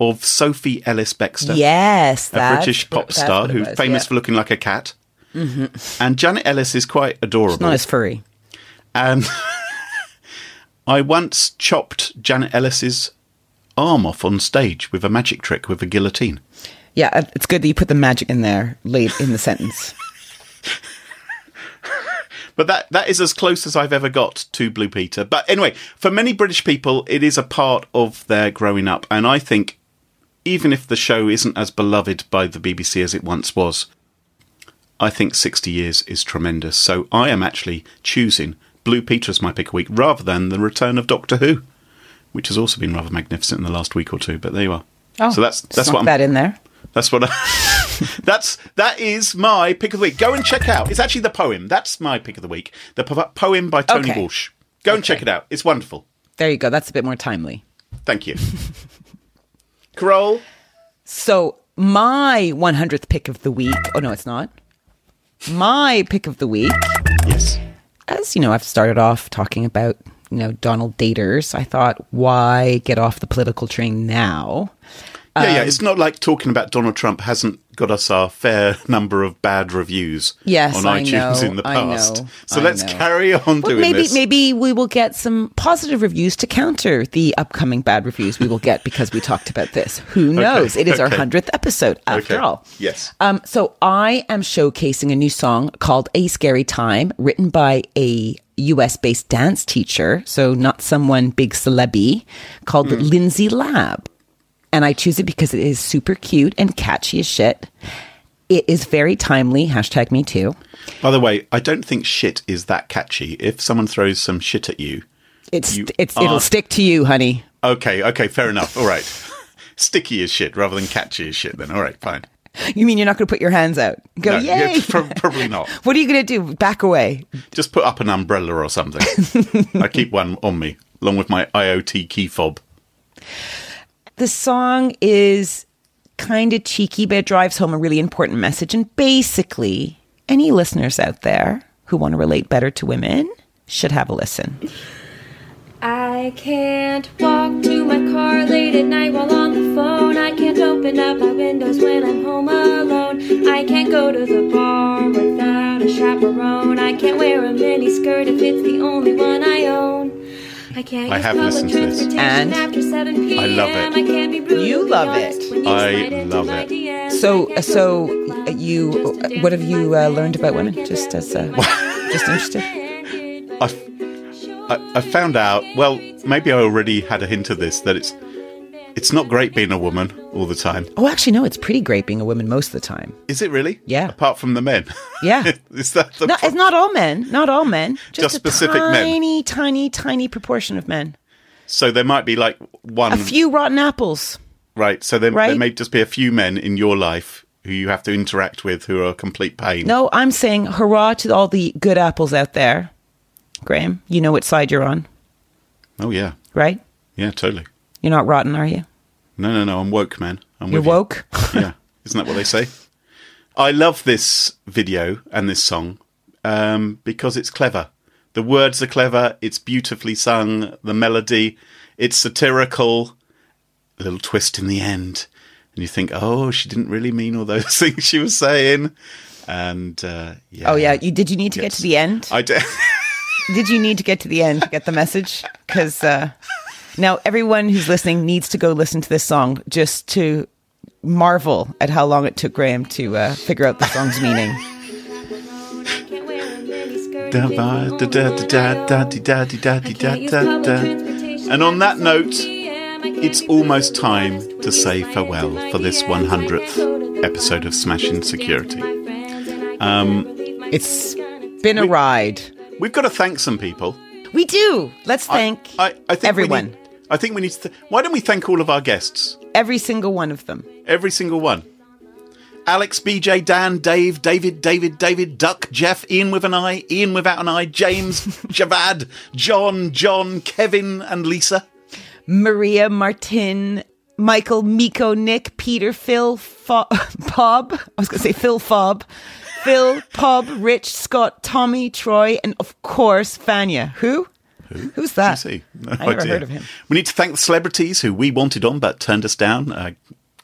of Sophie Ellis-Bextor. Yes. A British pop star who's famous yeah. for looking like a cat. Mm-hmm. And Janet Ellis is quite adorable. She's not as furry. Um, I once chopped Janet Ellis's arm off on stage with a magic trick with a guillotine. Yeah, it's good that you put the magic in there late in the sentence. But that that is as close as I've ever got to Blue Peter. But anyway, for many British people, it is a part of their growing up. And I think even if the show isn't as beloved by the B B C as it once was, I think sixty years is tremendous. So I am actually choosing Blue Peter as my pick of the week rather than the return of Doctor Who, which has also been rather magnificent in the last week or two. But there you are. Oh, so that's that's what I'm, that in there. That's what I, that's that is my pick of the week. Go and check out. It's actually the poem. That's my pick of the week. The po- poem by Tony okay. Walsh. Go okay. and check it out. It's wonderful. There you go. That's a bit more timely. Thank you, Carole. So my one hundredth pick of the week. Oh no, it's not. My pick of the week. Yes. As you know, I've started off talking about you know Donald Daters. I thought, why get off the political train now? Yeah, yeah. It's not like talking about Donald Trump hasn't got us our fair number of bad reviews yes, on iTunes know, in the past. I know, so I let's know. carry on well, doing maybe, this. Maybe we will get some positive reviews to counter the upcoming bad reviews we will get because we talked about this. Who knows? Okay, it is okay. our one hundredth episode after okay. all. Yes. Um, so I am showcasing a new song called A Scary Time, written by a U S-based dance teacher, so not someone big celeb-y, called mm. Lindsay Lab. And I choose it because it is super cute and catchy as shit. It is very timely. Hashtag me too. By the way, I don't think shit is that catchy. If someone throws some shit at you, it's you it's are... it'll stick to you, honey. Okay, okay, fair enough. All right. Sticky as shit rather than catchy as shit then. All right, fine. You mean you're not going to put your hands out? Go, no, yay! Yeah, pro- probably not. What are you going to do? Back away? Just put up an umbrella or something. I keep one on me, along with my I O T key fob. The song is kind of cheeky, but it drives home a really important message. And basically, any listeners out there who want to relate better to women should have a listen. I can't walk to my car late at night while on the phone. I can't open up my windows when I'm home alone. I can't go to the bar without a chaperone. I can't wear a mini skirt if it's the only one I own. I, can't I have listened to this. And after seven p.m. I love it. You love it. I love it. So, so you, what have you uh, learned about women? Just as, uh, just interested. I, I found out. Well, maybe I already had a hint of this that it's, it's not great being a woman all the time. Oh, actually, no, it's pretty great being a woman most of the time. Is it really? Yeah. Apart from the men. Yeah. Is that the no, it's not all men. Not all men. Just, just specific tiny, men. Tiny, tiny, tiny proportion of men. So there might be like one. A few rotten apples. Right. So there, right? there may just be a few men in your life who you have to interact with who are a complete pain. No, I'm saying hurrah to all the good apples out there. Graham, you know what side you're on. Oh, yeah. Right? Yeah, totally. You're not rotten, are you? No, no, no. I'm woke, man. I'm You're woke? You. Yeah. Isn't that what they say? I love this video and this song um, because it's clever. The words are clever. It's beautifully sung. The melody, it's satirical. A little twist in the end. And you think, oh, she didn't really mean all those things she was saying. And uh, yeah. Oh, yeah. You, did you need to yes. get to the end? I did. Did you need to get to the end to get the message? Because uh, now everyone who's listening needs to go listen to this song just to marvel at how long it took Graham to uh, figure out the song's meaning. And on that note, it's almost time to say farewell for this one hundredth episode of Smashing Security. Um, it's been a we, ride. We've got to thank some people. We do. Let's thank I, I, I think everyone. Need, I think we need to... Th- why don't we thank all of our guests? Every single one of them. Every single one. Alex, B J, Dan, Dave, David, David, David, Duck, Jeff, Ian with an I, Ian without an I, James, Javad, John, John, Kevin and Lisa. Maria, Martin, Michael, Miko, Nick, Peter, Phil, Fo- Bob, I was going to say Phil Fob, Phil, Pob, Rich, Scott, Tommy, Troy, and of course, Vanja. Who? Who? Who's that? See? No I never idea. Heard of him. We need to thank the celebrities who we wanted on but turned us down. Uh,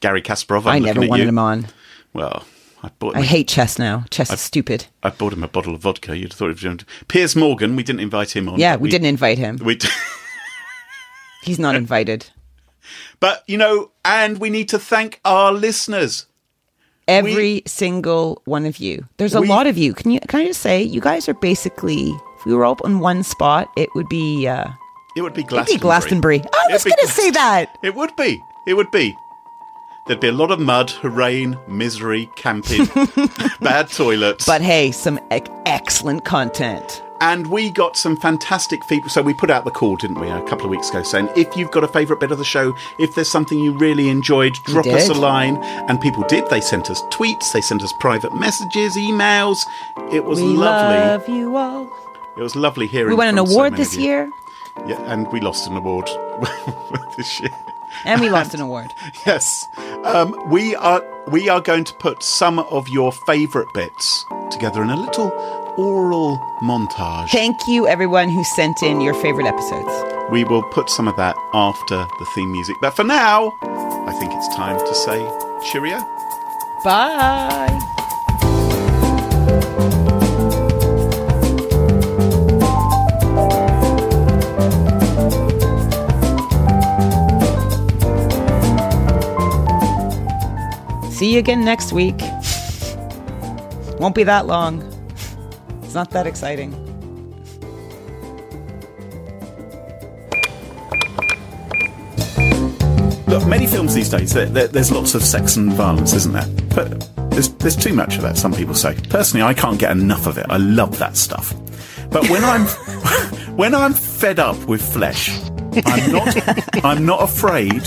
Gary Kasparov, I'm I never wanted you. him on. Well, I bought him I a, hate chess now. Chess I, is stupid. I bought him a bottle of vodka. You'd have thought it was... Piers Morgan, we didn't invite him on. Yeah, we, we didn't invite him. We did. He's not invited. But, you know, and we need to thank our listeners. Every we, single one of you. There's a we, lot of you. Can you? Can I just say, you guys are basically, if we were all in one spot, it would be... Uh, it would be Glastonbury. It'd be Glastonbury. I It'd was going to say that. It would be. It would be. There'd be a lot of mud, rain, misery, camping, bad toilets. But hey, some e- excellent content. And we got some fantastic feedback. So we put out the call, didn't we, a couple of weeks ago, saying, if you've got a favourite bit of the show, if there's something you really enjoyed, drop us a line. And people did. They sent us tweets. They sent us private messages, emails. It was we lovely. We love you all. It was lovely hearing from so many of you. We won an award this year. Yeah, and we lost an award this year. And we lost and, an award. Yes. Um, we are we are going to put some of your favourite bits together in a little... oral montage. Thank you, everyone who sent in your favourite episodes. We will put some of that after the theme music. But for now, I think it's time to say cheerio. Bye. See you again next week. Won't be that long. It's not that exciting. Look, many films these days, there, there, there's lots of sex and violence, isn't there? But there's, there's too much of that, some people say. Personally, I can't get enough of it. I love that stuff. But when I'm when I'm fed up with flesh, I'm not I'm not afraid.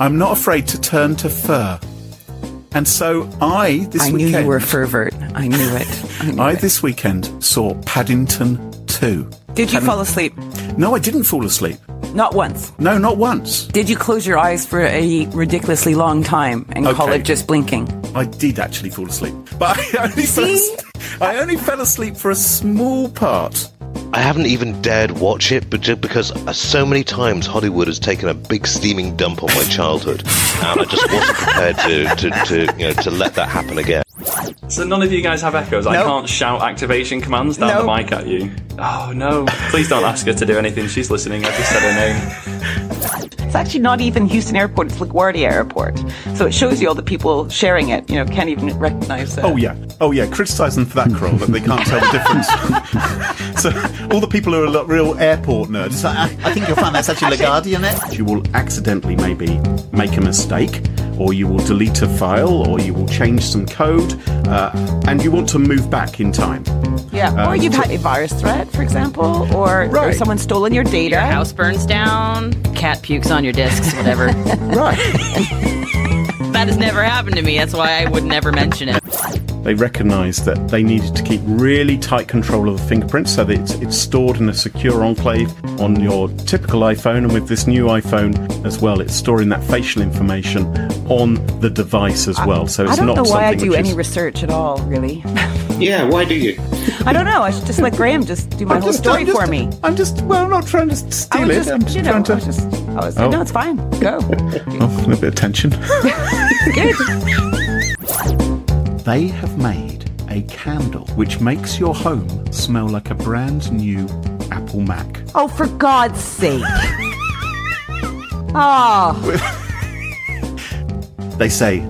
I'm not afraid to turn to fur. And so I, this I weekend... I knew you were a fervert. I knew it. I, knew I it. This weekend, saw Paddington two. Did you Padding- fall asleep? No, I didn't fall asleep. Not once? No, not once. Did you close your eyes for a ridiculously long time and okay. call it just blinking? I did actually fall asleep. But I only, fell asleep. I only fell asleep for a small part. I haven't even dared watch it because so many times Hollywood has taken a big steaming dump on my childhood and I just wasn't prepared to, to, to, you know, to let that happen again. So none of you guys have echoes? Nope. I can't shout activation commands down nope. the mic at you? Oh no, please don't ask her to do anything. She's listening, I just said her name. It's actually not even Houston Airport, it's LaGuardia Airport. So it shows you all the people sharing it, you know, can't even recognise that. Oh yeah, oh yeah, criticise them for that, Carole, that they can't tell the difference. So all the people who are like, real airport nerds, I, I think you'll find that's actually LaGuardia, isn't it? You will accidentally maybe make a mistake, or you will delete a file, or you will change some code, uh, and you want to move back in time. Yeah, um, or you've so- had a virus threat, for example, or, right. or someone's stolen your data. Your house burns down, cat pukes on your discs, whatever. Right. That has never happened to me, that's why I would never mention it. They recognised that they needed to keep really tight control of the fingerprints so that it's, it's stored in a secure enclave on your typical iPhone, and with this new iPhone as well, it's storing that facial information on the device as well. So it's not something I don't know why I do any research at all, really. Yeah, why do you? I don't know. I should just let Graham just do my I'm whole just, story just, for me. I'm just, well, I'm not trying to steal I was just, it. I'm just you know, trying to. I was just, I was, oh. No, it's fine. Go. Oh, a little bit of tension. Good. They have made a candle which makes your home smell like a brand new Apple Mac. Oh, for God's sake. Oh. They say,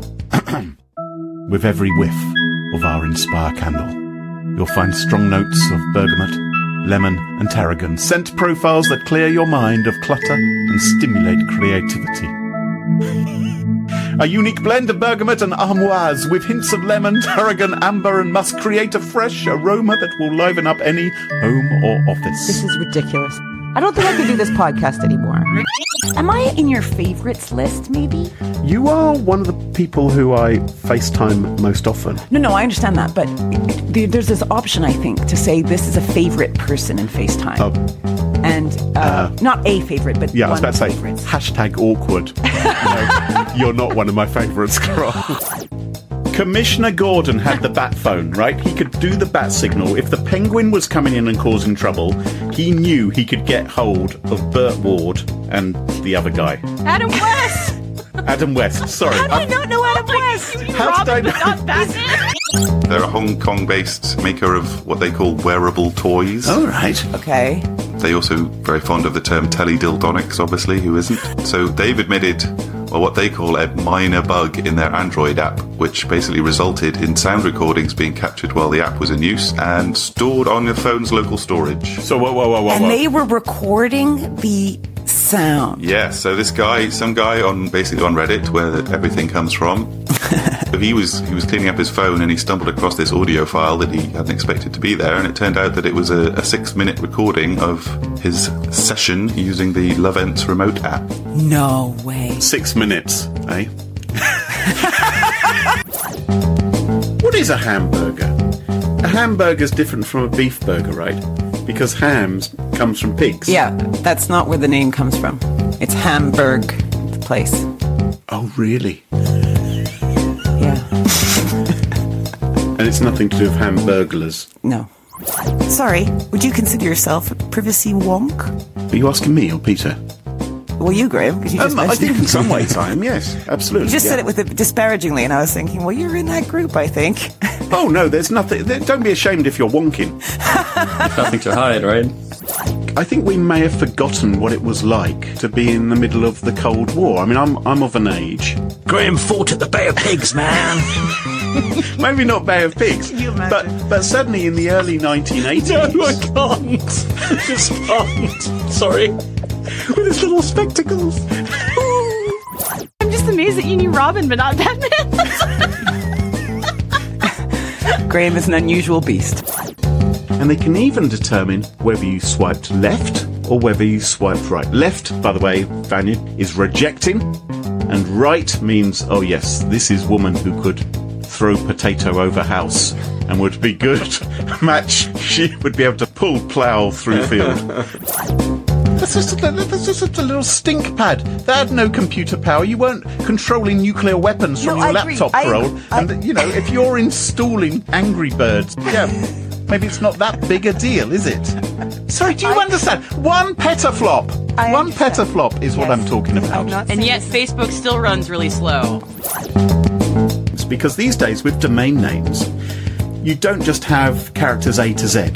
with every whiff of our Inspire candle, you'll find strong notes of bergamot, lemon and tarragon, scent profiles that clear your mind of clutter and stimulate creativity. A unique blend of bergamot and armoise with hints of lemon, tarragon, amber and musk create a fresh aroma that will liven up any home or office. This is ridiculous. I don't think I can do this podcast anymore. Am I in your favorites list, maybe? You are one of the people who I FaceTime most often. No, no, I understand that. But there's this option, I think, to say this is a favorite person in FaceTime. Oh. And uh, uh, not a favorite, but yeah, one of favorites. Yeah, I was about to say, hashtag awkward. No, you're not one of my favorites, Carole. Commissioner Gordon had the bat phone, right? He could do the bat signal. If the penguin was coming in and causing trouble, he knew he could get hold of Burt Ward and the other guy. Adam West! Adam West, sorry. How do I not know Adam West? You mean How Robin did I know? That They're a Hong Kong-based maker of what they call wearable toys. All right. Okay. They also very fond of the term teledildonics, obviously, who isn't? So they've admitted... or what they call a minor bug in their Android app, which basically resulted in sound recordings being captured while the app was in use and stored on your phone's local storage. So whoa, whoa, whoa, whoa, and whoa. They were recording the sound. Yeah, so this guy, some guy on basically on Reddit, where everything comes from, he was he was cleaning up his phone and he stumbled across this audio file that he hadn't expected to be there, and it turned out that it was a, a six-minute recording of his session using the Lovent's remote app. No way. Six minutes, eh? What is a hamburger? A hamburger's different from a beef burger, right? Because hams comes from pigs. Yeah, that's not where the name comes from. It's Hamburg, the place. Oh, really? Yeah. And it's nothing to do with hamburglers. No. Sorry, would you consider yourself a privacy wonk? Are you asking me or Peter? Well, you, Graham, because you just um, I think in some ways I am, yes, absolutely. You just yeah. said it with a, disparagingly, and I was thinking, well, you're in that group, I think. Oh, no, there's nothing. There, don't be ashamed if you're wonking. Nothing to hide, right? I think we may have forgotten what it was like to be in the middle of the Cold War. I mean, I'm I'm of an age. Graham fought at the Bay of Pigs, man. Maybe not Bay of Pigs, you but but certainly in the early nineteen eighties. No, I can't. I just can't. Sorry. With his little spectacles. I'm just amazed that you knew Robin, but not Batman. Graham is an unusual beast. And they can even determine whether you swiped left or whether you swiped right. Left, by the way, Vanya, is rejecting, and right means, oh yes, this is woman who could throw potato over house and would be good match. She would be able to pull plough through field. That's just, a, that's just a little stink pad. They had no computer power. You weren't controlling nuclear weapons from no, your I laptop, Carole. And, you know, if you're installing Angry Birds, yeah, maybe it's not that big a deal, is it? Sorry, do you I, understand? One petaflop. I One understand. Petaflop is yes. what I'm talking about. I'm and yet Facebook still runs really slow. It's because these days with domain names, you don't just have characters A to Z.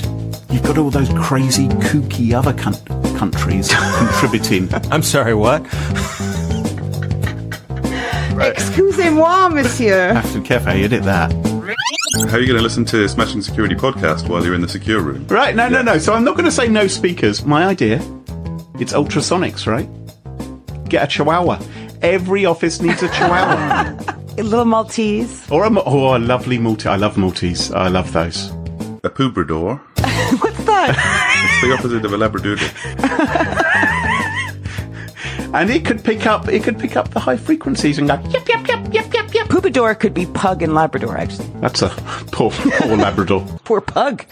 You've got all those crazy, kooky other con- countries contributing. I'm sorry, what? Right. Excusez-moi, monsieur. After careful how you did that. How are you going to listen to Smashing Security podcast while you're in the secure room? Right, no, yeah. no, no. So I'm not going to say no speakers. My idea, it's ultrasonics, right? Get a chihuahua. Every office needs a chihuahua. A little Maltese. Or a, or a lovely Maltese. I love Maltese. I love those. A Poobrador. What's that? It's the opposite of a labradoodle. And it could pick up it could pick up the high frequencies and go yip yip yip yip yip yip. Poobador could be pug and Labrador, actually. That's a poor poor Labrador. Poor pug.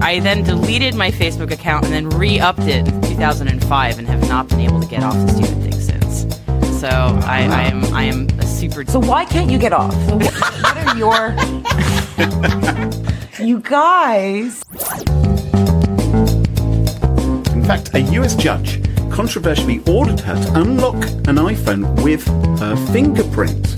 I then deleted my Facebook account and then re-upped it in two thousand five and have not been able to get off the stupid thing since. So I, I am I am a super. So why can't you get off? So what, what are your You guys. In fact, a U S judge controversially ordered her to unlock an iPhone with her fingerprint.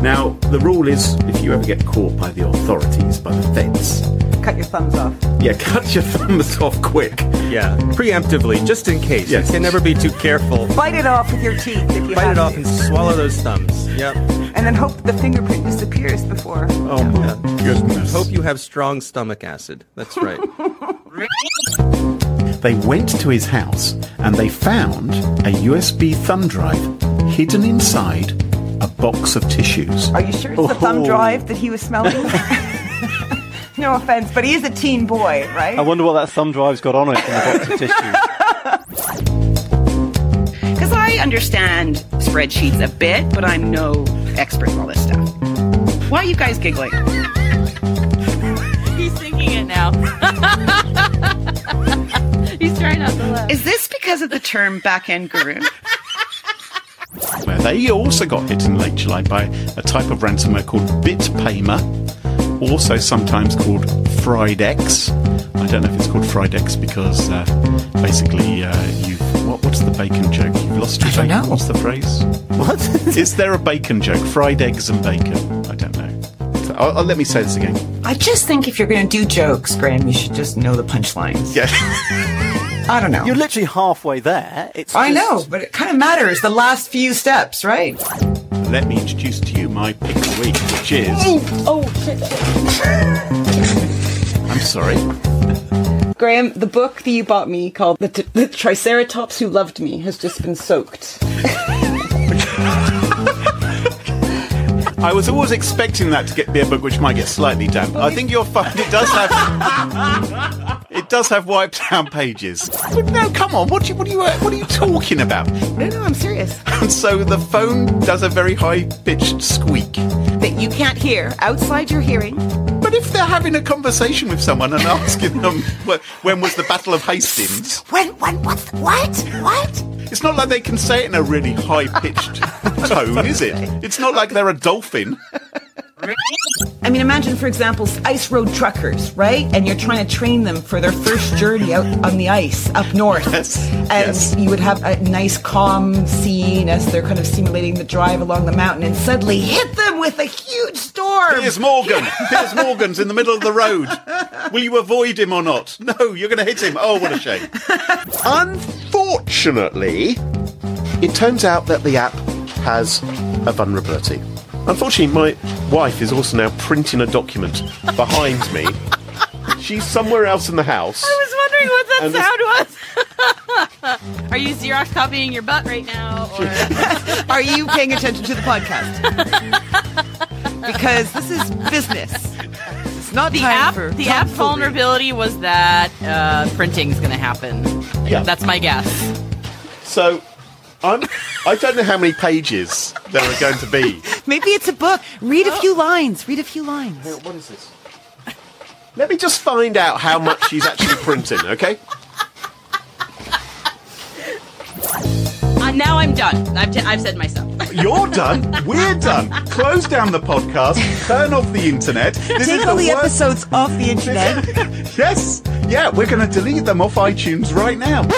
Now, the rule is, if you ever get caught by the authorities, by the feds... Cut your thumbs off. Yeah, cut your thumbs off quick. Yeah, preemptively, just in case. Yes. You can never be too careful. Bite it off with your teeth if you Bite have it off to. And swallow those thumbs. Yep. And then hope the fingerprint disappears before... Oh, yeah. My goodness. Hope you have strong stomach acid. That's right. They went to his house and they found a U S B thumb drive hidden inside a box of tissues. Are you sure it's oh. the thumb drive that he was smelling? No offense, but he is a teen boy, right? I wonder what that thumb drive's got on it in the box of tissues. Because I understand spreadsheets a bit, but I'm no expert in all this stuff. Why are you guys giggling? He's thinking it now. He's trying not to laugh. Is this because of the term back-end guru? Where they also got hit in late July by a type of ransomware called BitPaymer, also sometimes called FriedEx. I don't know if it's called FriedEx because uh, basically uh, you've... What, what's the bacon joke? You've lost your I bacon? Don't know. What's the phrase? What? Is there a bacon joke? Fried eggs and bacon. I don't know. I'll, I'll let me say this again. I just think if you're going to do jokes, Graham, you should just know the punchlines. Yeah. I don't know. You're literally halfway there. It's I just... know, but it kind of matters. The last few steps, right? Let me introduce to you my pick of the week, which is... Oh, shit. I'm sorry. Graham, the book that you bought me called The, T- the Triceratops Who Loved Me has just been soaked. I was always expecting that to get be a book which might get slightly damp. I think you'll find it does have it does have wiped down pages. No, come on, what do you, what are you what are you talking about? No, no, I'm serious. And so the phone does a very high pitched squeak that you can't hear outside your hearing. But if they're having a conversation with someone and asking them when was the Battle of Hastings? When? When? What? What? What? It's not like they can say it in a really high-pitched tone, is it? It's not like they're a dolphin. I mean, imagine, for example, ice road truckers, right? And you're trying to train them for their first journey out on the ice up north. Yes. And yes. you would have a nice, calm scene as they're kind of simulating the drive along the mountain and suddenly hit them with a huge storm. Piers Morgan. Piers Morgan's in the middle of the road. Will you avoid him or not? No, you're going to hit him. Oh, what a shame. Unfortunately, it turns out that the app has a vulnerability. Unfortunately, my wife is also now printing a document behind me. She's somewhere else in the house. I was wondering what that sound was. Are you Xerox copying your butt right now? Or are you paying attention to the podcast? Because this is business. It's not the app. The app vulnerability was that uh, printing's going to happen. Yeah. That's my guess. So... I'm, I don't know how many pages there are going to be. Maybe it's a book. Read a few lines. Read a few lines. Now, what is this? Let me just find out how much she's actually printing, okay? Uh, now I'm done. I've, t- I've said myself. You're done. We're done. Close down the podcast. Turn off the internet. This Take is all the, the episodes off the internet. Yes. Yeah, we're going to delete them off iTunes right now.